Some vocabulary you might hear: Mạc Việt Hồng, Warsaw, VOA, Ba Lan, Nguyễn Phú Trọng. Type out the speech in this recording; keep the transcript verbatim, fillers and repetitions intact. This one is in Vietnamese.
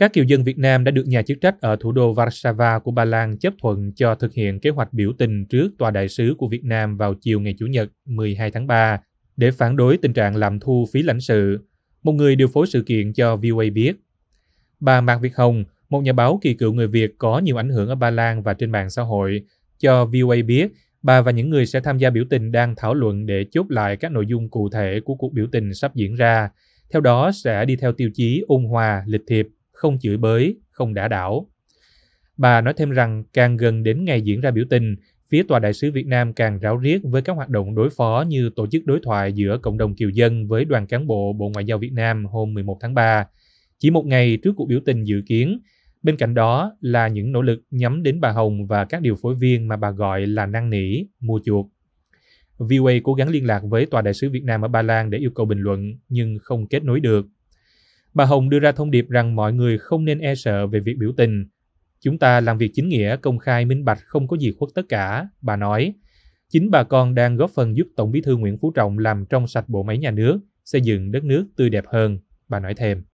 Các kiều dân Việt Nam đã được nhà chức trách ở thủ đô Warsaw của Ba Lan chấp thuận cho thực hiện kế hoạch biểu tình trước tòa đại sứ của Việt Nam vào chiều ngày Chủ nhật mười hai tháng ba để phản đối tình trạng lạm thu phí lãnh sự, một người điều phối sự kiện cho vê o a biết. Bà Mạc Việt Hồng, một nhà báo kỳ cựu người Việt có nhiều ảnh hưởng ở Ba Lan và trên mạng xã hội, cho vê o a biết bà và những người sẽ tham gia biểu tình đang thảo luận để chốt lại các nội dung cụ thể của cuộc biểu tình sắp diễn ra, theo đó sẽ đi theo tiêu chí ôn hòa, lịch thiệp, không chửi bới, không đả đảo. Bà nói thêm rằng càng gần đến ngày diễn ra biểu tình, phía Tòa đại sứ Việt Nam càng ráo riết với các hoạt động đối phó như tổ chức đối thoại giữa cộng đồng kiều dân với đoàn cán bộ Bộ Ngoại giao Việt Nam hôm mười một tháng ba, chỉ một ngày trước cuộc biểu tình dự kiến. Bên cạnh đó là những nỗ lực nhắm đến bà Hồng và các điều phối viên mà bà gọi là năn nỉ, mua chuộc. vê o a cố gắng liên lạc với Tòa đại sứ Việt Nam ở Ba Lan để yêu cầu bình luận nhưng không kết nối được. Bà Hồng đưa ra thông điệp rằng mọi người không nên e sợ về việc biểu tình. Chúng ta làm việc chính nghĩa, công khai, minh bạch, không có gì khuất tất cả, bà nói. Chính bà con đang góp phần giúp Tổng bí thư Nguyễn Phú Trọng làm trong sạch bộ máy nhà nước, xây dựng đất nước tươi đẹp hơn, bà nói thêm.